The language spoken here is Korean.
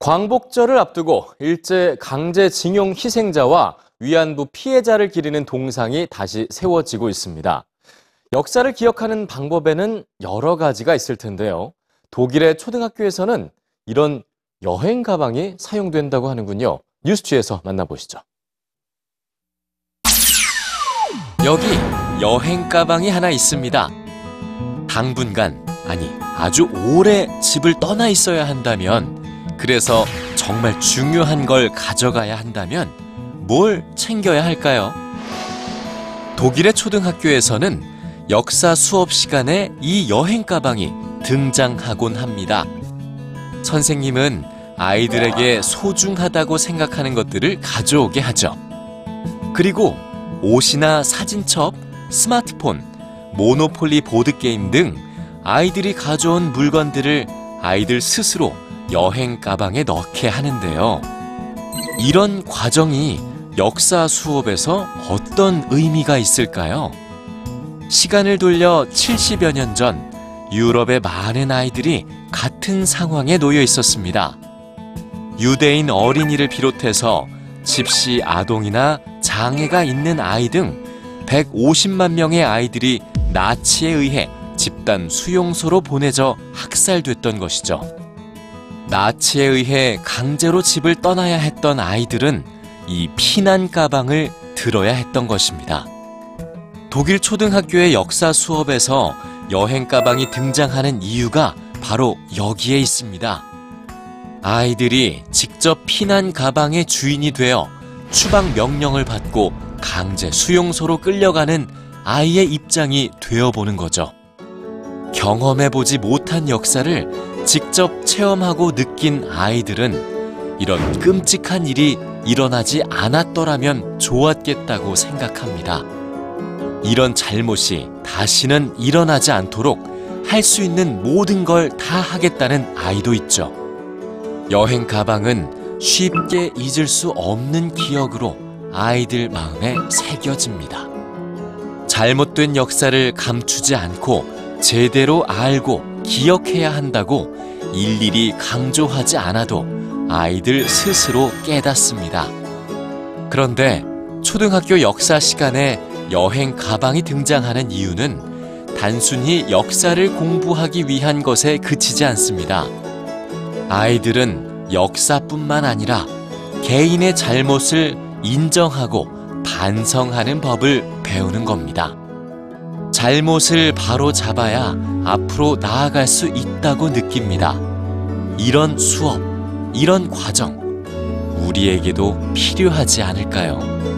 광복절을 앞두고 일제 강제징용 희생자와 위안부 피해자를 기리는 동상이 다시 세워지고 있습니다. 역사를 기억하는 방법에는 여러 가지가 있을 텐데요. 독일의 초등학교에서는 이런 여행 가방이 사용된다고 하는군요. 뉴스G에서 만나보시죠. 여기 여행 가방이 하나 있습니다. 당분간, 아니 아주 오래 집을 떠나 있어야 한다면, 그래서 정말 중요한 걸 가져가야 한다면 뭘 챙겨야 할까요? 독일의 초등학교에서는 역사 수업 시간에 이 여행 가방이 등장하곤 합니다. 선생님은 아이들에게 소중하다고 생각하는 것들을 가져오게 하죠. 그리고 옷이나 사진첩, 스마트폰, 모노폴리 보드게임 등 아이들이 가져온 물건들을 아이들 스스로 여행 가방에 넣게 하는데요. 이런 과정이 역사 수업에서 어떤 의미가 있을까요? 시간을 돌려 70여 년 전 유럽의 많은 아이들이 같은 상황에 놓여 있었습니다. 유대인 어린이를 비롯해서 집시 아동이나 장애가 있는 아이 등 150만 명의 아이들이 나치에 의해 집단 수용소로 보내져 학살됐던 것이죠. 나치에 의해 강제로 집을 떠나야 했던 아이들은 이 피난 가방을 들어야 했던 것입니다. 독일 초등학교의 역사 수업에서 여행 가방이 등장하는 이유가 바로 여기에 있습니다. 아이들이 직접 피난 가방의 주인이 되어 추방 명령을 받고 강제 수용소로 끌려가는 아이의 입장이 되어보는 거죠. 경험해보지 못한 역사를 직접 체험하고 느낀 아이들은 이런 끔찍한 일이 일어나지 않았더라면 좋았겠다고 생각합니다. 이런 잘못이 다시는 일어나지 않도록 할 수 있는 모든 걸 다 하겠다는 아이도 있죠. 여행 가방은 쉽게 잊을 수 없는 기억으로 아이들 마음에 새겨집니다. 잘못된 역사를 감추지 않고 제대로 알고 기억해야 한다고 일일이 강조하지 않아도 아이들 스스로 깨닫습니다. 그런데 초등학교 역사 시간에 여행 가방이 등장하는 이유는 단순히 역사를 공부하기 위한 것에 그치지 않습니다. 아이들은 역사뿐만 아니라 개인의 잘못을 인정하고 반성하는 법을 배우는 겁니다. 잘못을 바로 잡아야 앞으로 나아갈 수 있다고 느낍니다. 이런 수업, 이런 과정, 우리에게도 필요하지 않을까요?